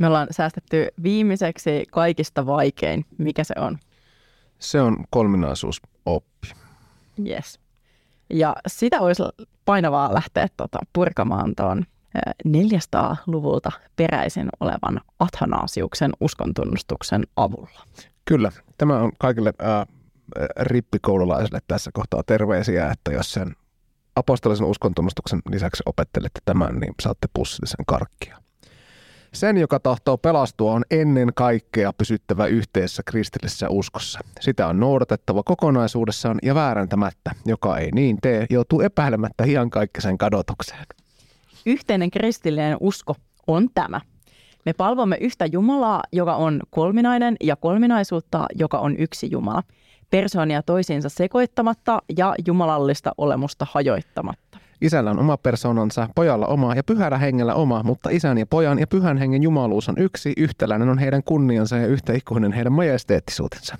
Me ollaan säästetty viimeiseksi kaikista vaikein. Mikä se on? Se on kolminaisuusoppi. Yes. Ja sitä olisi painavaa lähteä purkamaan tuon 400-luvulta peräisin olevan Atanasiuksen uskontunnustuksen avulla. Kyllä. Tämä on kaikille rippikoululaisille tässä kohtaa terveisiä, että jos sen apostolisen uskontunnustuksen lisäksi opettelette tämän, niin saatte pussillisen karkkia. Sen, joka tahtoo pelastua, on ennen kaikkea pysyttävä yhteisessä kristillisessä uskossa. Sitä on noudatettava kokonaisuudessaan ja väärentämättä. Joka ei niin tee, joutuu epäilemättä iankaikkiseen kadotukseen. Yhteinen kristillinen usko on tämä. Me palvomme yhtä Jumalaa, joka on kolminainen, ja kolminaisuutta, joka on yksi Jumala. Persoonia toisiinsa sekoittamatta ja jumalallista olemusta hajoittamatta. Isällä on oma persoonansa, pojalla oma ja pyhällä hengellä oma, mutta isän ja pojan ja pyhän hengen jumaluus on yksi, yhtäläinen on heidän kunniansa ja yhtä ikuinen heidän majesteettisuutensa.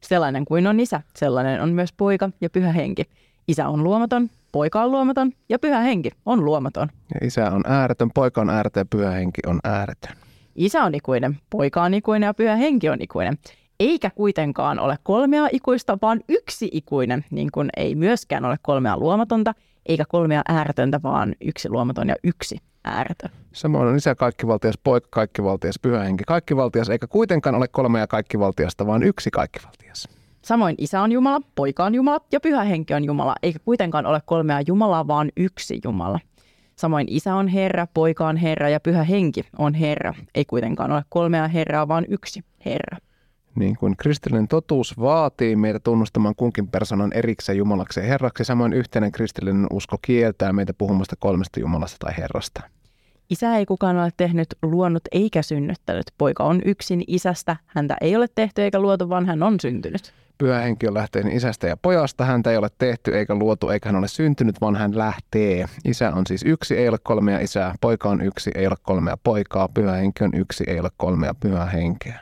Sellainen kuin on isä, sellainen on myös poika ja pyhä henki. Isä on luomaton, poika on luomaton ja pyhä henki on luomaton. Ja isä on ääretön, poika on ääretön ja pyhä henki on ääretön. Isä on ikuinen, poika on ikuinen ja pyhä henki on ikuinen. Eikä kuitenkaan ole kolmea ikuista, vaan yksi ikuinen, niin kuin ei myöskään ole kolmea luomatonta, eikä kolmea ääretöntä, vaan yksi luomaton ja yksi ääretön. Samoin on isä kaikkivaltias, poika kaikkivaltias, pyhä henki kaikkivaltias, eikä kuitenkaan ole kolmea kaikkivaltiasta, vaan yksi kaikkivaltias. Samoin isä on Jumala, poika on Jumala ja pyhä henki on Jumala, eikä kuitenkaan ole kolmea Jumalaa, vaan yksi Jumala. Samoin isä on Herra, poika on Herra ja pyhä henki on Herra, ei kuitenkaan ole kolmea Herraa, vaan yksi Herra. Niin kuin kristillinen totuus vaatii meitä tunnustamaan kunkin persoonan erikseen Jumalaksi ja Herraksi, samoin yhteinen kristillinen usko kieltää meitä puhumasta kolmesta Jumalasta tai Herrasta. Isä ei kukaan ole tehnyt, luonut eikä synnyttänyt. Poika on yksin isästä. Häntä ei ole tehty eikä luotu, vaan hän on syntynyt. Pyhä henki on lähtenyt isästä ja pojasta. Häntä ei ole tehty eikä luotu eikä hän ole syntynyt, vaan hän lähtee. Isä on siis yksi, ei ole kolmea isää. Poika on yksi, ei ole kolmea poikaa. Pyhä henki on yksi, ei ole kolmea pyhää henkeä.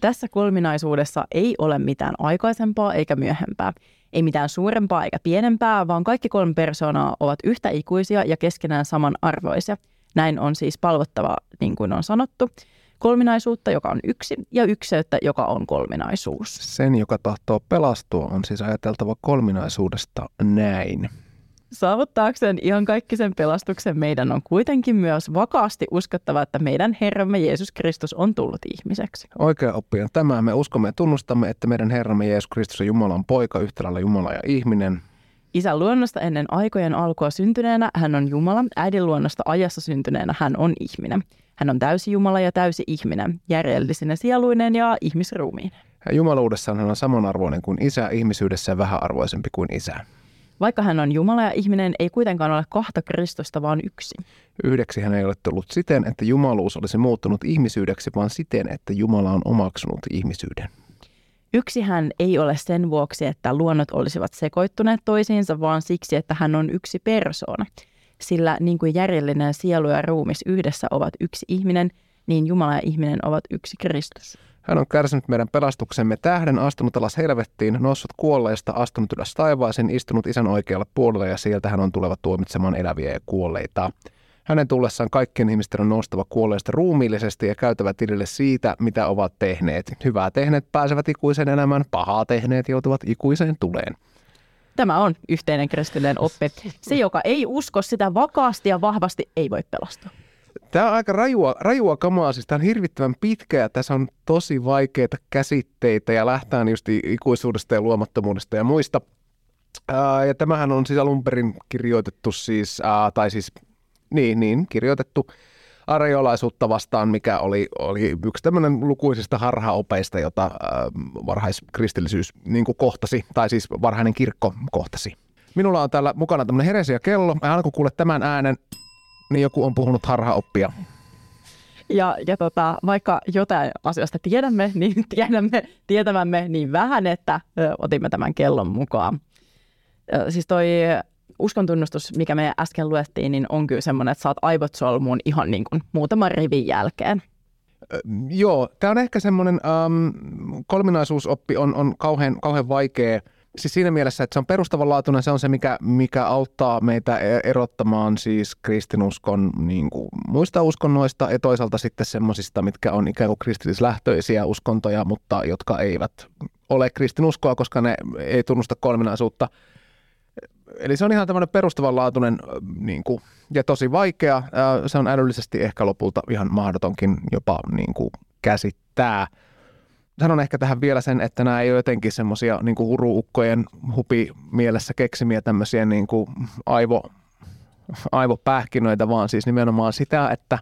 Tässä kolminaisuudessa ei ole mitään aikaisempaa eikä myöhempää. Ei mitään suurempaa eikä pienempää, vaan kaikki kolme persoonaa ovat yhtä ikuisia ja keskenään samanarvoisia. Näin on siis palvottava, niin kuin on sanottu, kolminaisuutta, joka on yksi, ja ykseyttä, joka on kolminaisuus. Sen, joka tahtoo pelastua, on siis ajateltava kolminaisuudesta näin. Saavuttaakseen iankaikkisen pelastuksen meidän on kuitenkin myös vakaasti uskottava, että meidän Herramme Jeesus Kristus on tullut ihmiseksi. Oikea oppi on tämä. Me uskomme ja tunnustamme, että meidän Herramme Jeesus Kristus on Jumalan poika, yhtä lailla Jumala ja ihminen. Isän luonnosta ennen aikojen alkua syntyneenä hän on Jumala, äidin luonnosta ajassa syntyneenä hän on ihminen. Hän on täysi Jumala ja täysi ihminen, järjellisinä sieluinen ja ihmisruumiin. Jumaluudessaan hän on samanarvoinen kuin isä, ihmisyydessä vähäarvoisempi kuin isä. Vaikka hän on Jumala ja ihminen, ei kuitenkaan ole kahta Kristusta, vaan yksi. Yhdeksi hän ei ole tullut siten, että jumaluus olisi muuttunut ihmisyydeksi, vaan siten, että Jumala on omaksunut ihmisyyden. Yksi hän ei ole sen vuoksi, että luonnot olisivat sekoittuneet toisiinsa, vaan siksi, että hän on yksi persoona. Sillä niin kuin järjellinen sielu ja ruumis yhdessä ovat yksi ihminen, niin Jumala ja ihminen ovat yksi Kristus. Hän on kärsinyt meidän pelastuksemme tähden, astunut alas helvettiin, noussut kuolleista, astunut ylös taivaaseen, istunut isän oikealla puolella ja sieltä hän on tuleva tuomitsemaan eläviä ja kuolleita. Hänen tullessaan kaikkien ihmisten on noustava kuolleista ruumiillisesti ja käytävä tilille siitä, mitä ovat tehneet. Hyvää tehneet pääsevät ikuiseen elämään, pahaa tehneet joutuvat ikuiseen tuleen. Tämä on yhteinen kristillinen oppi. Se, joka ei usko sitä vakaasti ja vahvasti, ei voi pelastua. Tämä on aika rajua kamaa, siis tämä on hirvittävän pitkä ja tässä on tosi vaikeita käsitteitä ja lähtään just ikuisuudesta ja luomattomuudesta ja muista. Ja tämähän on siis alun perin kirjoitettu siis, kirjoitettu ariolaisuutta vastaan, mikä oli yksi tämmöinen lukuisista harhaopeista, jota varhaiskristillisyys niin kuin kohtasi, tai siis varhainen kirkko kohtasi. Minulla on täällä mukana tämmöinen heresiakello, ja aina kun kuulet tämän äänen, niin joku on puhunut harhaoppia. Vaikka jotain asiasta tiedämme niin vähän, että otimme tämän kellon mukaan. Siis toi uskontunnustus, mikä me äsken luettiin, niin on kyllä semmoinen, että saat aivot solmuun ihan niin kuin muutaman rivin jälkeen. Joo, tämä on ehkä semmoinen kolminaisuusoppi on kauhean vaikea Siis siinä mielessä, että se on perustavanlaatuinen, se on se, mikä auttaa meitä erottamaan siis kristinuskon niin kuin muista uskonnoista ja toisaalta sitten semmoisista, mitkä on ikään kuin kristillislähtöisiä uskontoja, mutta jotka eivät ole kristinuskoa, koska ne ei tunnusta kolminaisuutta. Eli se on ihan tämmöinen perustavanlaatuinen niin kuin, ja tosi vaikea. Se on älyllisesti ehkä lopulta ihan mahdotonkin jopa niin kuin käsittää. Sanon ehkä tähän vielä sen, että nämä ei ole jotenkin semmoisia niin kuin huruukkojen hupimielessä keksimiä tämmöisiä niin kuin aivopähkinöitä, vaan siis nimenomaan sitä, että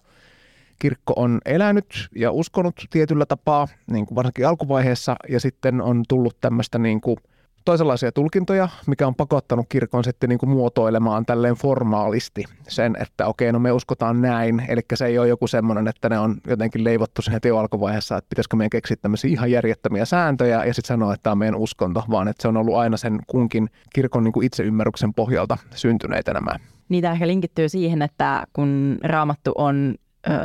kirkko on elänyt ja uskonut tietyllä tapaa, niin kuin varsinkin alkuvaiheessa, ja sitten on tullut tämmöistä niin kuin toisenlaisia tulkintoja, mikä on pakottanut kirkon sitten niin kuin muotoilemaan tälleen formaalisti sen, että okei, no me uskotaan näin. Eli se ei ole joku semmoinen, että ne on jotenkin leivottu sen heti alkuvaiheessa, että pitäisikö meidän keksiä tämmöisiä ihan järjettömiä sääntöjä ja sitten sanoa, että tämä on meidän uskonto, vaan että se on ollut aina sen kunkin kirkon niin kuin itseymmärryksen pohjalta syntyneitä nämä. Niitä ehkä linkittyy siihen, että kun Raamattu on,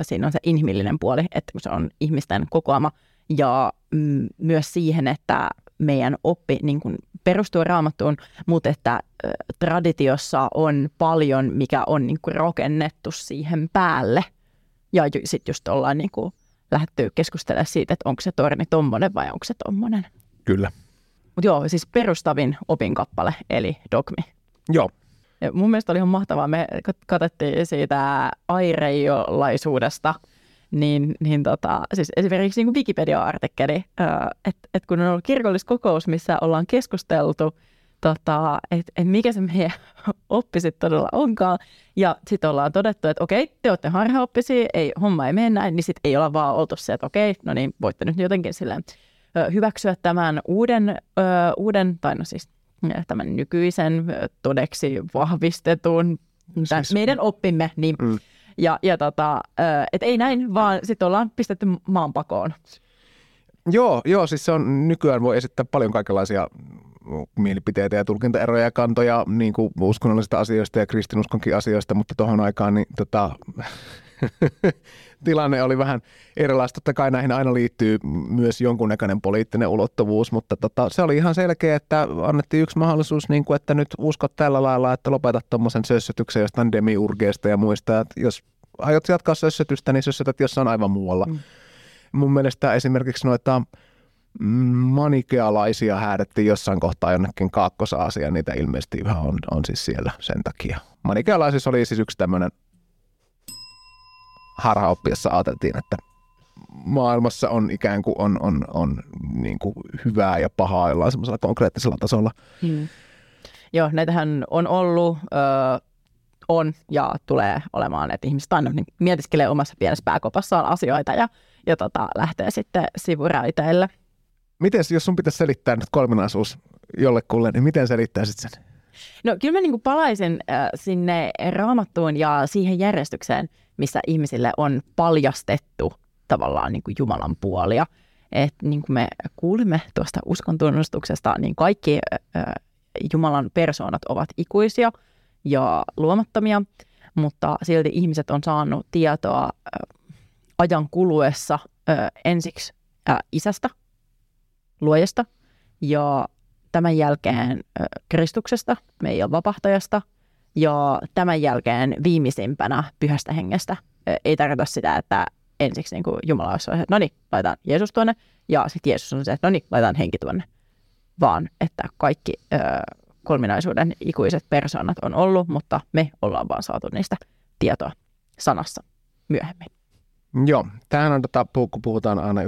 siinä on se inhimillinen puoli, että kun se on ihmisten kokoama ja myös siihen, että meidän oppi niin kuin perustuu Raamattuun, mutta että traditiossa on paljon, mikä on niin kuin rakennettu siihen päälle. Ja sitten just ollaan niin kuin lähdetty keskustelemaan siitä, että onko se torni tommonen vai onko se tommonen. Kyllä. Mutta joo, siis perustavin opinkappale, eli dogmi. Joo. Ja mun mielestä oli ihan mahtavaa. Me katsottiin siitä aireiolaisuudesta. Siis esimerkiksi niin Wikipedia-artikkeli, että kun on ollut kirkolliskokous, missä ollaan keskusteltu, että mikä se meidän oppisit todella onkaan, ja sitten ollaan todettu, että okei, te olette harhaoppisia, homma ei mene näin, niin sitten ei olla vaan oltu se, että okei, no niin, voitte nyt jotenkin silleen hyväksyä tämän tämän nykyisen todeksi vahvistetun meidän oppimme, niin et ei näin, vaan sitten ollaan pistetty maanpakoon. Joo, siis se on, nykyään voi esittää paljon kaikenlaisia mielipiteitä ja tulkintaeroja ja kantoja niin kuin uskonnollisista asioista ja kristinuskonkin asioista, mutta tuohon aikaan niin, tilanne oli vähän erilaista. Totta kai näihin aina liittyy myös jonkunnäköinen poliittinen ulottuvuus, mutta se oli ihan selkeä, että annettiin yksi mahdollisuus, niin kuin, että nyt uskot tällä lailla, että lopeta tuommoisen sössötyksen jostain demiurgeista ja muista. Että jos aiot jatkaa sössötystä, niin sössötät jossain aivan muualla. Mun mielestä esimerkiksi noita manikealaisia häädettiin jossain kohtaa jonnekin Kaakkois-Aasiaan, ja niitä ilmeisesti yhä on siis siellä sen takia. Manikealaisuus oli siis yksi tämmöinen harhaoppiassa ajateltiin, että maailmassa on ikään kuin on niin kuin hyvää ja pahaa jollain semmoisella konkreettisella tasolla. Joo, näitähän on ollut, ja tulee olemaan, että ihmiset aina niin mietiskelee omassa pienessä pääkopassaan asioita ja lähtee sitten sivuraiteille. Miten, jos sun pitäisi selittää nyt kolminaisuus jollekulle, niin miten selittäisit sen? No kyllä mä niin kuin palaisin sinne Raamattuun ja siihen järjestykseen, missä ihmisille on paljastettu tavallaan niin kuin Jumalan puolia. Et niin kuin me kuulimme tuosta uskontunnustuksesta, niin kaikki Jumalan persoonat ovat ikuisia ja luomattomia, mutta silti ihmiset on saanut tietoa ajan kuluessa ensiksi isästä, luojasta ja tämän jälkeen Kristuksesta, meidän vapahtajasta, ja tämän jälkeen viimeisimpänä pyhästä hengestä. Ei tarkoita sitä, että ensiksi niin Jumala olisi se, että no niin, laitaan Jeesus tuonne, ja sitten Jeesus on se, että no niin, laitaan henki tuonne. Vaan että kaikki kolminaisuuden ikuiset persoonat on ollut, mutta me ollaan vaan saatu niistä tietoa sanassa myöhemmin. Joo, tämähän on, kun puhutaan aina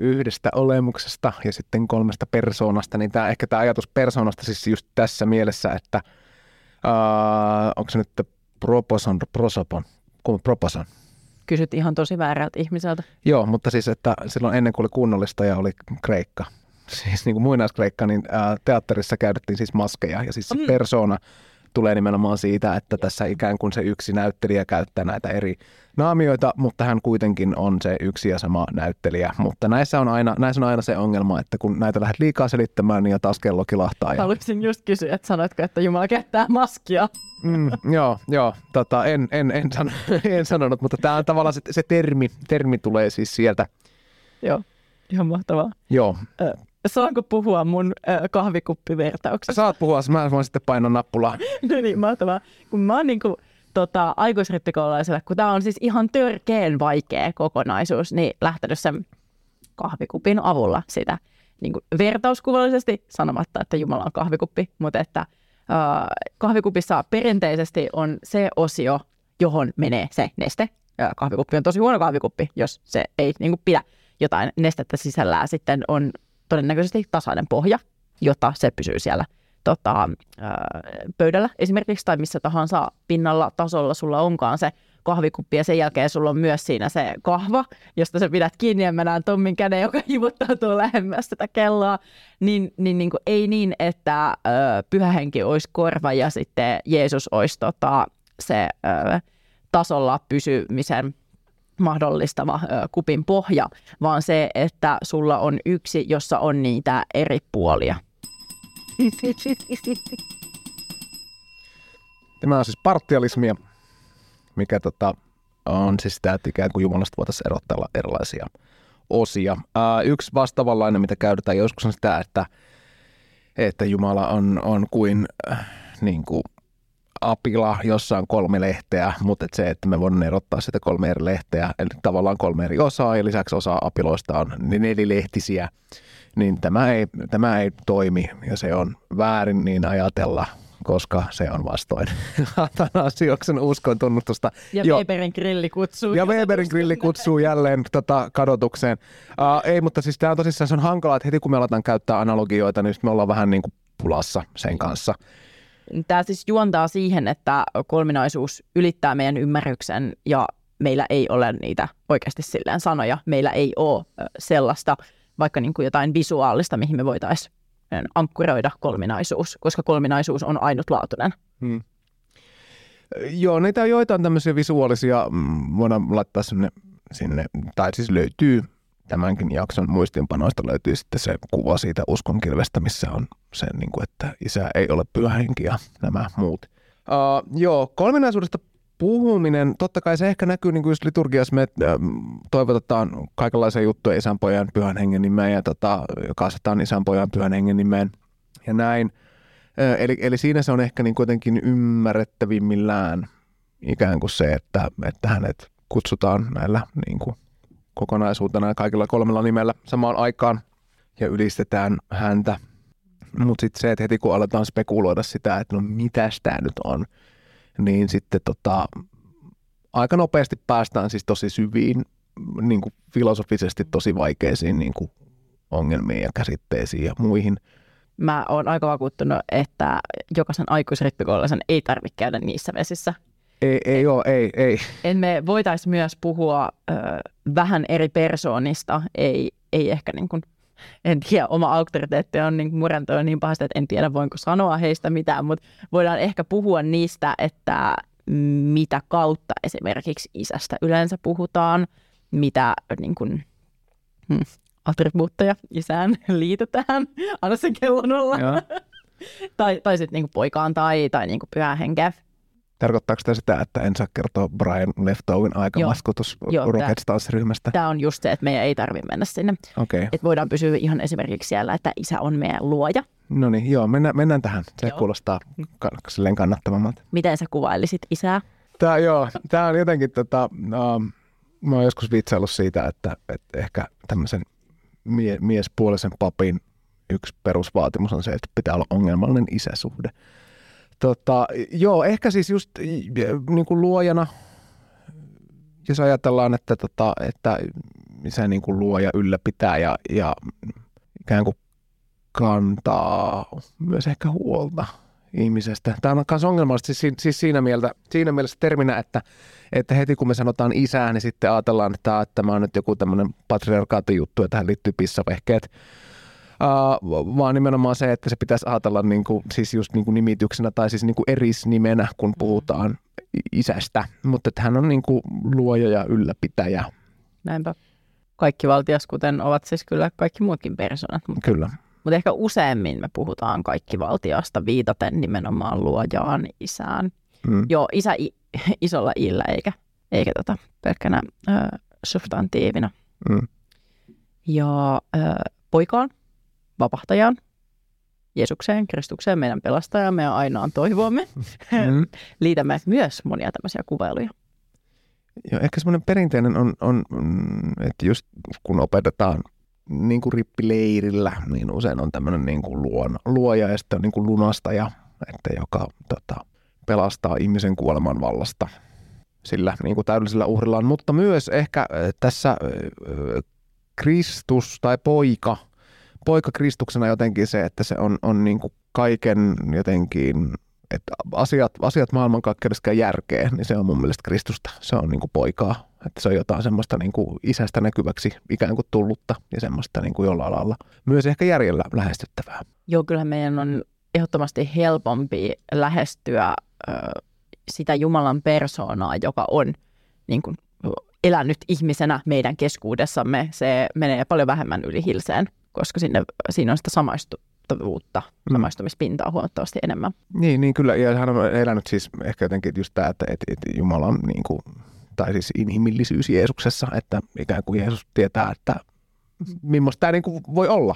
yhdestä olemuksesta ja sitten kolmesta persoonasta, niin tämä, ehkä tämä ajatus persoonasta siis just tässä mielessä, että onko se nyt proposon? Kysyt ihan tosi väärältä ihmiseltä. Joo, mutta siis, että silloin ennen kuin oli kunnollista ja oli kreikka, siis niin kuin muinaiskreikka, niin teatterissa käytettiin siis maskeja ja siis se persoona tulee nimenomaan siitä, että tässä ikään kuin se yksi näyttelijä käyttää näitä eri naamioita, mutta hän kuitenkin on se yksi ja sama näyttelijä. Mutta näissä on aina se ongelma, että kun näitä lähdet liikaa selittämään, niin taas kello kilahtaa. Haluaisin just kysyä, että sanoitko, että Jumala käyttää maskia? En sanonut, mutta tämä on tavallaan se termi tulee siis sieltä. Joo, ihan mahtavaa. Joo. Saanko puhua mun kahvikuppivertauksesta? Saat puhua, mä voin sitten painaa nappulaa. No niin, mahtavaa. Kun mä oon niinku aikuisrittikoululaiselle, kun tää on siis ihan törkeen vaikea kokonaisuus, niin lähtenyt sen kahvikupin avulla sitä niin kuin vertauskuvallisesti, sanomatta, että Jumala on kahvikuppi, mutta että kahvikupissa perinteisesti on se osio, johon menee se neste. Kahvikuppi on tosi huono kahvikuppi, jos se ei niin kuin pidä jotain nestettä sisällään. Sitten on todennäköisesti tasainen pohja, jota se pysyy siellä pöydällä esimerkiksi tai missä tahansa pinnalla tasolla sulla onkaan se kahvikuppi ja sen jälkeen sulla on myös siinä se kahva, josta sä pidät kiinni ja mä näen Tommin käden, joka hivuttautuu lähemmäs tätä kelloa, niin kuin ei niin, että Pyhä Henki olisi korva ja sitten Jeesus olisi se tasolla pysymisen mahdollistava kupin pohja, vaan se, että sulla on yksi, jossa on niitä eri puolia. Tämä on siis partialismia, mikä on siis sitä, että ikään kuin Jumalasta voitaisiin erottaa erilaisia osia. Yksi vastaavanlainen, mitä käytetään joskus, on sitä, että Jumala on kuin, niin kuin apila, jossa on kolme lehteä, mutta et se, että me voidaan erottaa sitä kolme eri lehteä, eli tavallaan kolme eri osaa, ja lisäksi osa apiloista on nelilehtisiä, niin tämä ei toimi, ja se on väärin niin ajatella, koska se on vastoin Atanasiuksen uskontunnustusta. Ja Weberin grilli kutsuu. Ja Weberin grilli kutsuu jälleen kadotukseen. Ei, mutta siis tämä on tosissaan, se on hankalaa, että heti kun me aletaan käyttää analogioita, niin me ollaan vähän niin kuin pulassa sen kanssa. Tämä siis juontaa siihen, että kolminaisuus ylittää meidän ymmärryksen ja meillä ei ole niitä oikeasti silleen sanoja. Meillä ei ole sellaista, vaikka niin kuin jotain visuaalista, mihin me voitaisiin ankkuroida kolminaisuus, koska kolminaisuus on ainutlaatuinen. Joo, niitä on joitain tämmöisiä visuaalisia, voidaan laittaa sinne, tai siis löytyy tämänkin jakson muistiinpanoista löytyy sitten se kuva siitä uskonkilvestä, missä on se, niin kuin, että Isä ei ole Pyhä Henki ja nämä muut. Kolminaisuudesta puhuminen, totta kai se ehkä näkyy, niin kuin jos liturgiassa me toivotetaan kaikenlaisia juttuja Isän, Pojan, Pyhän Hengen nimeen ja kasataan Isän, Pojan, Pyhän Hengen nimeen ja näin. Eli siinä se on ehkä niin kuitenkin ymmärrettävimmillään ikään kuin se, että hänet kutsutaan näillä niin kuin kokonaisuutena kaikilla kolmella nimellä samaan aikaan ja ylistetään häntä. Mutta sitten se, että heti kun aletaan spekuloida sitä, että no mitäs tämä nyt on, niin sitten aika nopeasti päästään siis tosi syviin, niin kuin filosofisesti tosi vaikeisiin niin kuin ongelmiin ja käsitteisiin ja muihin. Mä oon aika vakuuttunut, että jokaisen aikuisrippikoululaisen ei tarvitse käydä niissä vesissä. Ei. En me voitaisi myös puhua vähän eri persoonista, ei ehkä niin kuin, en tiedä, oma auktoriteetti on niin murentunut niin pahasti, että en tiedä voinko sanoa heistä mitään, mutta voidaan ehkä puhua niistä, että mitä kautta esimerkiksi Isästä yleensä puhutaan, mitä niin kuin, attribuutteja Isään liitetään, anna sen kellon olla, tai sitten niin Poikaan tai niin Pyhään Henkeen. Tarkoittaako tämä sitä, että en saa kertoa Brian Leftowin aikamaskutus Rocketstars-ryhmästä? Tämä on just se, että meidän ei tarvitse mennä sinne. Okay. Että voidaan pysyä ihan esimerkiksi siellä, että Isä on meidän luoja. No niin, joo, mennään tähän. Se kuulostaa silleen kannattavammalta. Miten sä kuvailisit Isää? Tämä on jotenkin, mä oon joskus vitsaillut siitä, että ehkä tämmöisen miespuolisen papin yksi perusvaatimus on se, että pitää olla ongelmallinen isäsuhde. Ehkä siis just niin kuin luojana, jos ajatellaan, että Isä niin kuin luo ja ylläpitää ja ikään kuin kantaa myös ehkä huolta ihmisestä. Tämä on myös ongelmallista siis siinä mielessä terminä, että heti kun me sanotaan Isää, niin sitten ajatellaan, että tämä on nyt joku tämmöinen patriarkaatijuttu ja tähän liittyy pissavehkeet. Vaan nimenomaan se, että se pitäisi ajatella niin kuin, siis just niin kuin nimityksenä tai siis niin kuin erisnimenä, kun puhutaan Isästä. Mutta hän on niin kuin luoja ja ylläpitäjä. Näinpä. Kaikki valtias, kuten ovat siis kyllä kaikki muutkin persoonat. Kyllä. Mutta ehkä useammin me puhutaan kaikki valtiasta viitaten nimenomaan luojaan, Isään. Joo, Isä isolla illä eikä pelkkänä substantiivina. Ja Poikaan. vapahtajaan, Jeesukseen, Kristukseen, meidän pelastajaan, meidän ainoaan toivoamme. Liitämme myös monia tämmöisiä kuvailuja. Joo, ehkä semmoinen perinteinen on, että just kun opetetaan niin kuin rippileirillä, niin usein on tämmöinen niin kuin luoja ja sitten on niin kuin lunastaja, että joka pelastaa ihmisen kuoleman vallasta sillä niin kuin täydellisellä uhrillaan. Mutta myös ehkä tässä Kristus tai poika Kristuksena jotenkin se, että se on niin kuin kaiken jotenkin, että asiat maailmankaikkeudessa käy järkeen, niin se on mun mielestä Kristusta. Se on niin kuin poikaa. Että se on jotain semmoista niin kuin isästä näkyväksi ikään kuin tullutta ja semmoista niin kuin jollain lailla myös ehkä järjellä lähestyttävää. Joo, kyllähän meidän on ehdottomasti helpompi lähestyä sitä Jumalan persoonaa, joka on niin kuin elänyt ihmisenä meidän keskuudessamme. Se menee paljon vähemmän yli hilseen, koska siinä on sitä samaistumispintaa huomattavasti enemmän. Niin kyllä. Ja hän on elänyt siis ehkä jotenkin just tämä, että Jumala on niin kuin, tai siis inhimillisyys Jeesuksessa, että ikään kuin Jeesus tietää, että millaista tämä niin kuin voi olla.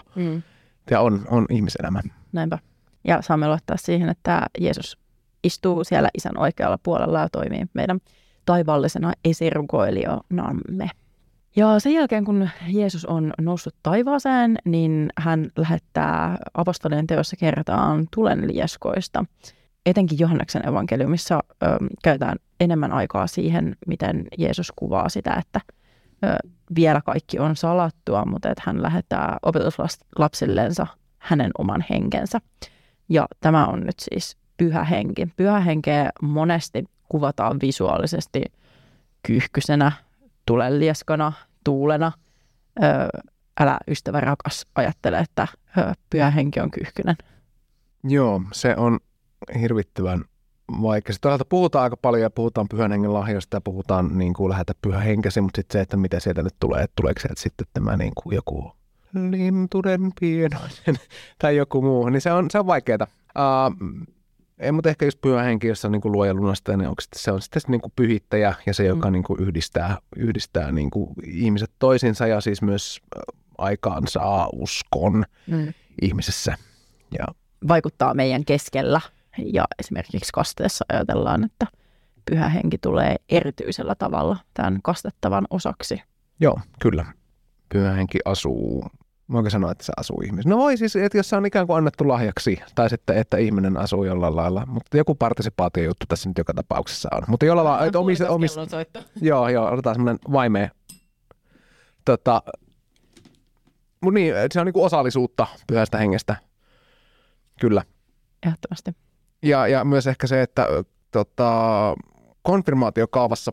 Ja on ihmiselämä. Näinpä. Ja saamme luottaa siihen, että Jeesus istuu siellä isän oikealla puolella ja toimii meidän taivaallisena esirukoilijanamme. Ja sen jälkeen, kun Jeesus on noussut taivaaseen, niin hän lähettää, Apostolien teossa kerrotaan tulenlieskoista. Etenkin Johanneksen evankeliumissa käytetään enemmän aikaa siihen, miten Jeesus kuvaa sitä, että vielä kaikki on salattua, mutta että hän lähettää opetuslapsillensa hänen oman henkensä. Ja tämä on nyt siis pyhä henki. Pyhä henkeä monesti kuvataan visuaalisesti kyyhkysenä, tulenlieskana, tuulena. Älä ystävä rakas ajattele, että pyhä henki on kyyhkynen. Joo, se on hirvittävän vaikea. Toisaalta puhutaan aika paljon ja puhutaan pyhän hengen lahjoista ja puhutaan niin kuin lähetä pyhä henkesi, mutta sitten se, että mitä sieltä nyt tulee, että tuleeko sieltä sitten tämä niin kuin joku lintunen pienoinen tai joku muu, niin se on vaikeaa. Mutta ehkä just pyhä henki, jossa on niin kuin luoja lunastaja, niin se on sitten niin kuin pyhittäjä ja se, joka niin kuin yhdistää niin kuin ihmiset toisinsa ja siis myös aikaansaa uskon ihmisessä. Ja vaikuttaa meidän keskellä ja esimerkiksi kasteessa ajatellaan, että pyhä henki tulee erityisellä tavalla tämän kastettavan osaksi. Joo, kyllä. Pyhä henki asuu. Voinko sanoa, että se asuu ihmisen? No voi siis, että jos se on ikään kuin annettu lahjaksi, tai sitten, että ihminen asuu jollain lailla. Mutta joku partisipaatiojuttu tässä nyt joka tapauksessa on. Mutta jollain lailla, että Joo, otetaan semmoinen vaimea. Mutta niin, se on niin kuin osallisuutta pyhästä hengestä. Kyllä. Ehdottomasti. Ja myös ehkä se, että konfirmaatiokaavassa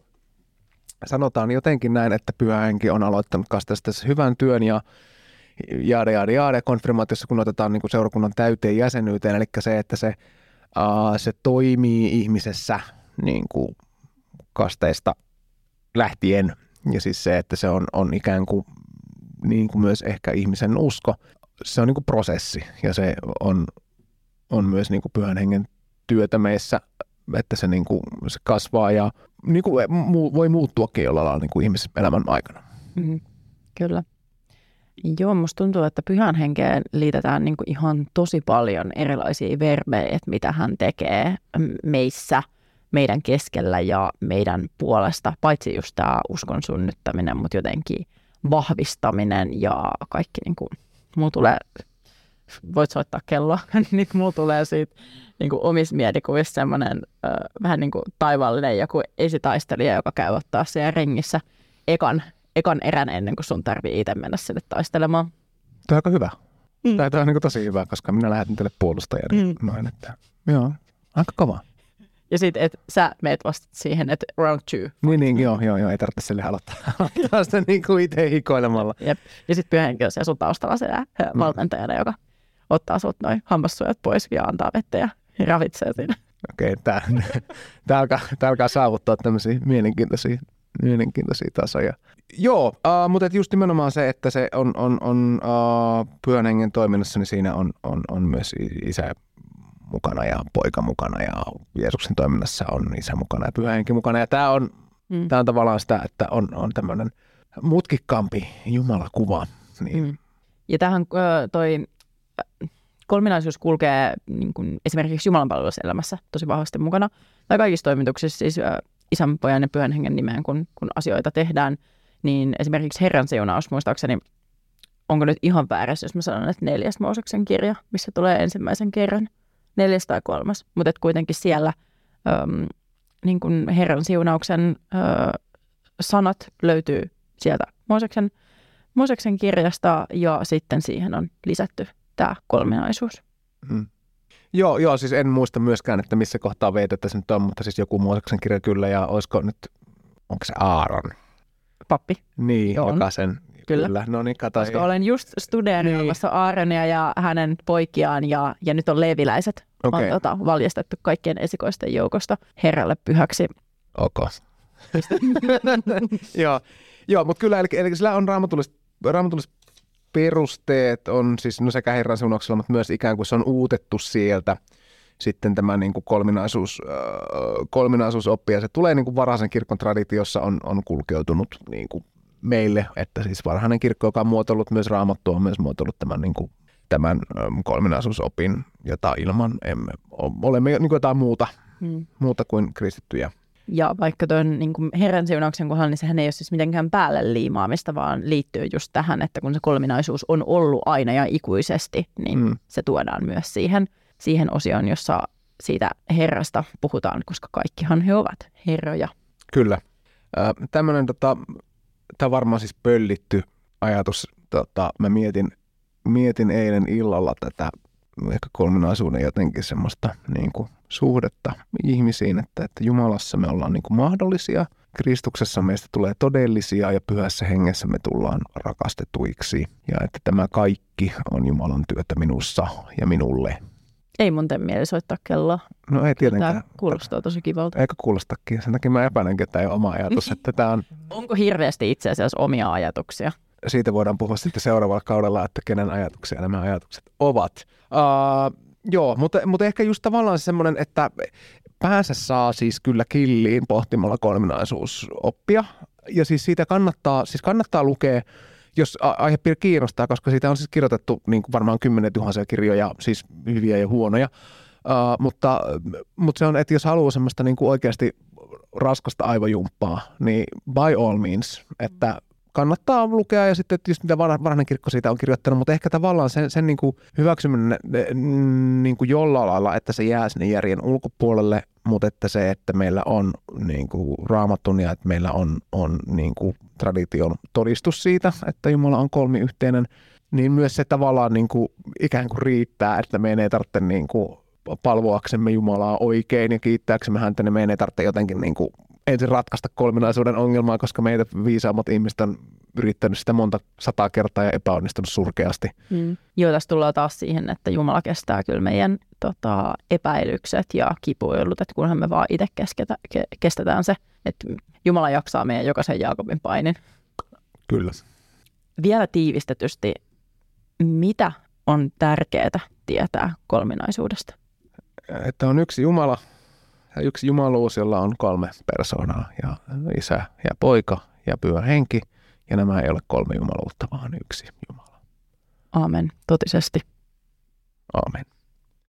sanotaan jotenkin näin, että pyhä henki on aloittanut kasteesta hyvän työn ja konfirmaatiossa, kun otetaan niin kuin seurakunnan täyteen jäsenyyteen, eli se, että se toimii ihmisessä niin kuin kasteesta lähtien. Ja siis se, että se on ikään kuin, niin kuin myös ehkä ihmisen usko. Se on niin kuin prosessi ja se on myös niin kuin pyhän hengen työtä meissä, että se, niin kuin, se kasvaa ja niin kuin voi muuttuakin jollain lailla niin kuin ihmisen elämän aikana. Mm-hmm. Kyllä. Joo, musta tuntuu, että pyhän henkeen liitetään niin kuin ihan tosi paljon erilaisia verbejä, että mitä hän tekee meissä, meidän keskellä ja meidän puolesta. Paitsi just tämä uskon synnyttäminen, mutta jotenkin vahvistaminen ja kaikki niin kuin muu tulee, voit soittaa kelloa, niin muu tulee siitä niin kuin omissa mielikuvissa semmoinen vähän niin kuin taivaallinen joku esitaistelija, joka käy ottaa siellä ringissä ekan erän ennen kuin sun tarvii itse mennä sinne taistelemaan. Tämä on aika hyvä. Tämä on niin kuin tosi hyvä, koska minä lähetän teille puolustajani. Noin, että joo, aika kova. Ja sitten, että sä meet vasta siihen, että round two. Niin, joo, ei tarvitse sille aloittaa sitä niin kuin itse hikoilemalla. Jep. Ja sitten pyhä henki on siellä sun taustalla siellä valmentajana, joka ottaa sut noin hammassuojat pois ja antaa vettä ja ravitsee siinä. Okei, tämä alkaa saavuttaa tämmöisiä mielenkiintoisia tasoja. Joo, mutta just nimenomaan se, että se on pyhän hengen toiminnassa, niin siinä on myös isä mukana ja poika mukana ja Jeesuksen toiminnassa on isä mukana ja pyhä henki mukana. Ja tämä on tavallaan sitä, että on tämmöinen mutkikkaampi jumalakuva. Niin. Ja tähän toi kolminaisuus kulkee niin kuin esimerkiksi jumalanpalvelus elämässä tosi vahvasti mukana. Tai kaikissa toimituksissa, siis isän, pojan ja pyhän hengen nimeen, kun asioita tehdään, niin esimerkiksi Herran siunaus, muistaakseni, onko nyt ihan väärässä, jos mä sanon, että 4. Mooseksen kirja, missä tulee ensimmäisen kerran, 4. tai 3. Mutta kuitenkin siellä niin kuin Herran siunauksen sanat löytyy sieltä Mooseksen kirjasta, ja sitten siihen on lisätty tämä kolminaisuus. Mm. Joo, siis en muista myöskään, että missä kohtaa veitettä se nyt on, mutta siis joku Mooseksen kirja kyllä, ja olisiko nyt, onko se Aaron? Pappi. Niin, joo, joka sen... Kyllä. No niin, koska olen just studeerimassa niin Aaronia ja hänen poikiaan ja nyt on leeviläiset. Okay. On valjastettu kaikkien esikoisten joukosta Herralle pyhäksi. Okay. Joo, mutta kyllä, eli sillä on raamatulliset perusteet, on siis no sekä Herran siunauksella, mutta myös ikään kuin se on uutettu sieltä. Sitten tämä niin kuin kolminaisuusoppi, ja se tulee niin kuin varhaisen kirkon traditiossa on kulkeutunut niin kuin meille, että siis varhainen kirkko, joka on muotoillut myös Raamattua, on myös muotoillut tämän kolminaisuusopin, jota ilman olemme niin kuin jotain muuta kuin kristittyjä. Ja vaikka tuon niin kuin Herran siunauksen kohdalla, niin sehän ei ole siis mitenkään päälle liimaamista, vaan liittyy just tähän, että kun se kolminaisuus on ollut aina ja ikuisesti, niin se tuodaan myös siihen osioon, jossa siitä Herrasta puhutaan, koska kaikkihan he ovat herroja. Kyllä. Tämmöinen... Tämä on varmaan siis pöllitty ajatus. Mä mietin eilen illalla tätä ehkä kolminaisuuden jotenkin semmoista niin kuin suhdetta ihmisiin, että Jumalassa me ollaan niin kuin mahdollisia, Kristuksessa meistä tulee todellisia ja Pyhässä Hengessä me tullaan rakastetuiksi. Ja että tämä kaikki on Jumalan työtä minussa ja minulle. Ei mun tämän mieli soittaa kelloa. No ei tietenkään. Tämä kuulostaa tosi kivalta. Eikö kuulostakin? Sen takia mä epäilenkin, että tämä ei ole oma ajatus. Että tämä on... Onko hirveästi itse asiassa omia ajatuksia? Siitä voidaan puhua sitten seuraavalla kaudella, että kenen ajatuksia nämä ajatukset ovat. Joo, mutta ehkä just tavallaan semmoinen, että päänsä saa siis kyllä killiin pohtimalla kolminaisuusoppia. Ja siis siitä kannattaa lukea, jos aihepiiri kiinnostaa, koska siitä on siis kirjoitettu niin varmaan 10 000 kirjoja, siis hyviä ja huonoja, mutta se on, että jos haluaa semmoista niin kuin oikeasti raskasta aivojumppaa, niin by all means, että kannattaa lukea ja sitten just mitä varhainen kirkko siitä on kirjoittanut, mutta ehkä tavallaan sen niin kuin hyväksyminen niin kuin jollain lailla, että se jää sinne järjen ulkopuolelle, mutta että se, että meillä on niin kuin Raamatun ja että meillä on niin kuin tradition todistus siitä, että Jumala on kolmiyhteinen, niin myös se tavallaan niin kuin ikään kuin riittää, että meidän ei tarvitse niin kuin palvoaksemme Jumalaa oikein ja kiittääksemme häntä, niin meidän ei tarvitse jotenkin niin kuin ensin ratkaista kolminaisuuden ongelmaa, koska meitä viisaammat ihmiset on yrittänyt sitä monta 100 kertaa ja epäonnistunut surkeasti. Mm. Joo, tässä tullaan taas siihen, että Jumala kestää kyllä meidän epäilykset ja kipuilut, että kunhan me vaan itse kestetään se, että Jumala jaksaa meidän jokaisen Jaakobin painin. Kyllä. Vielä tiivistetysti, mitä on tärkeää tietää kolminaisuudesta? Että on yksi Jumala. Yksi jumaluus, jolla on 3 persoonaa, ja Isä ja Poika ja Pyhä Henki, ja nämä ei ole 3 jumaluutta, vaan yksi Jumala. Aamen, totisesti. Aamen.